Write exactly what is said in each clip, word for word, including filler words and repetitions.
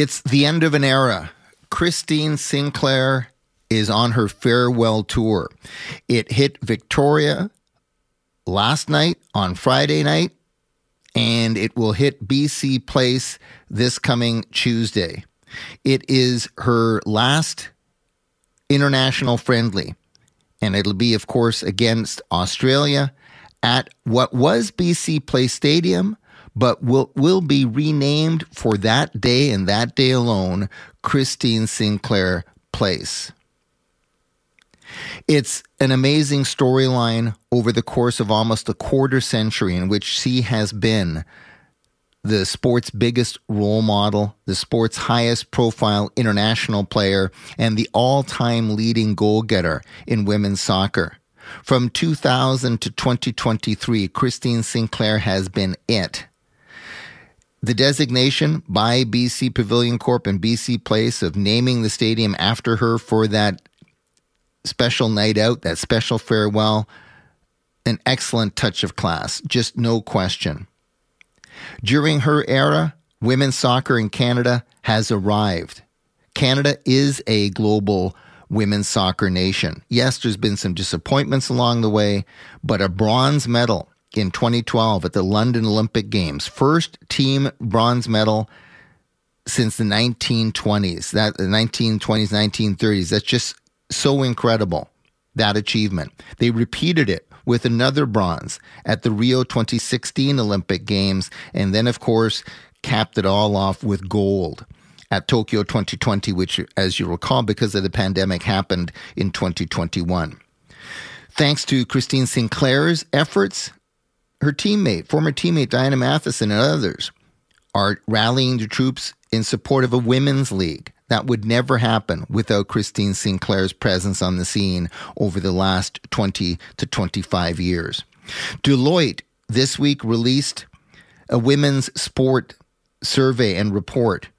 It's the end of an era. Christine Sinclair is on her farewell tour. It hit Victoria last night on Friday night, and it will hit B C Place this coming Tuesday. It is her last international friendly, and it'll be, of course, against Australia at what was B C Place Stadium, but will will be renamed for that day and that day alone, Christine Sinclair Place. It's an amazing storyline over the course of almost a quarter century in which she has been the sport's biggest role model, the sport's highest profile international player, and the all-time leading goal-getter in women's soccer. From two thousand to twenty twenty-three, Christine Sinclair has been it. The designation by B C Pavilion Corp and B C Place of naming the stadium after her for that special night out, that special farewell, an excellent touch of class, just no question. During her era, women's soccer in Canada has arrived. Canada is a global women's soccer nation. Yes, there's been some disappointments along the way, but a bronze medal in twenty twelve at the London Olympic Games, first team bronze medal since the nineteen twenties, that the nineteen twenties, nineteen thirties. That's just so incredible, that achievement. They repeated it with another bronze at the Rio twenty sixteen Olympic Games, and then, of course, capped it all off with gold at Tokyo twenty twenty, which, as you recall, because of the pandemic, happened in twenty twenty-one. Thanks to Christine Sinclair's efforts, her teammate, former teammate Diana Matheson and others are rallying the troops in support of a women's league. That would never happen without Christine Sinclair's presence on the scene over the last twenty to twenty-five years. Deloitte this week released a women's sport survey and report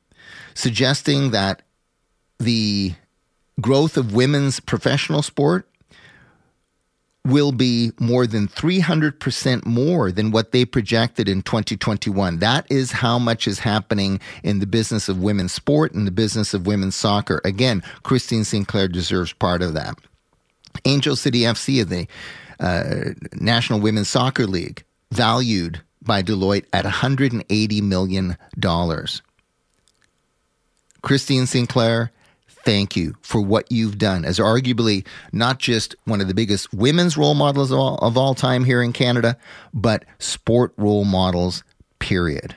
suggesting that the growth of women's professional sport will be more than three hundred percent more than what they projected in twenty twenty-one. That is how much is happening in the business of women's sport and the business of women's soccer. Again, Christine Sinclair deserves part of that. Angel City F C of the uh, National Women's Soccer League, valued by Deloitte at one hundred eighty million dollars. Christine Sinclair, thank you for what you've done as arguably not just one of the biggest women's role models of all, of all time here in Canada, but sport role models, period.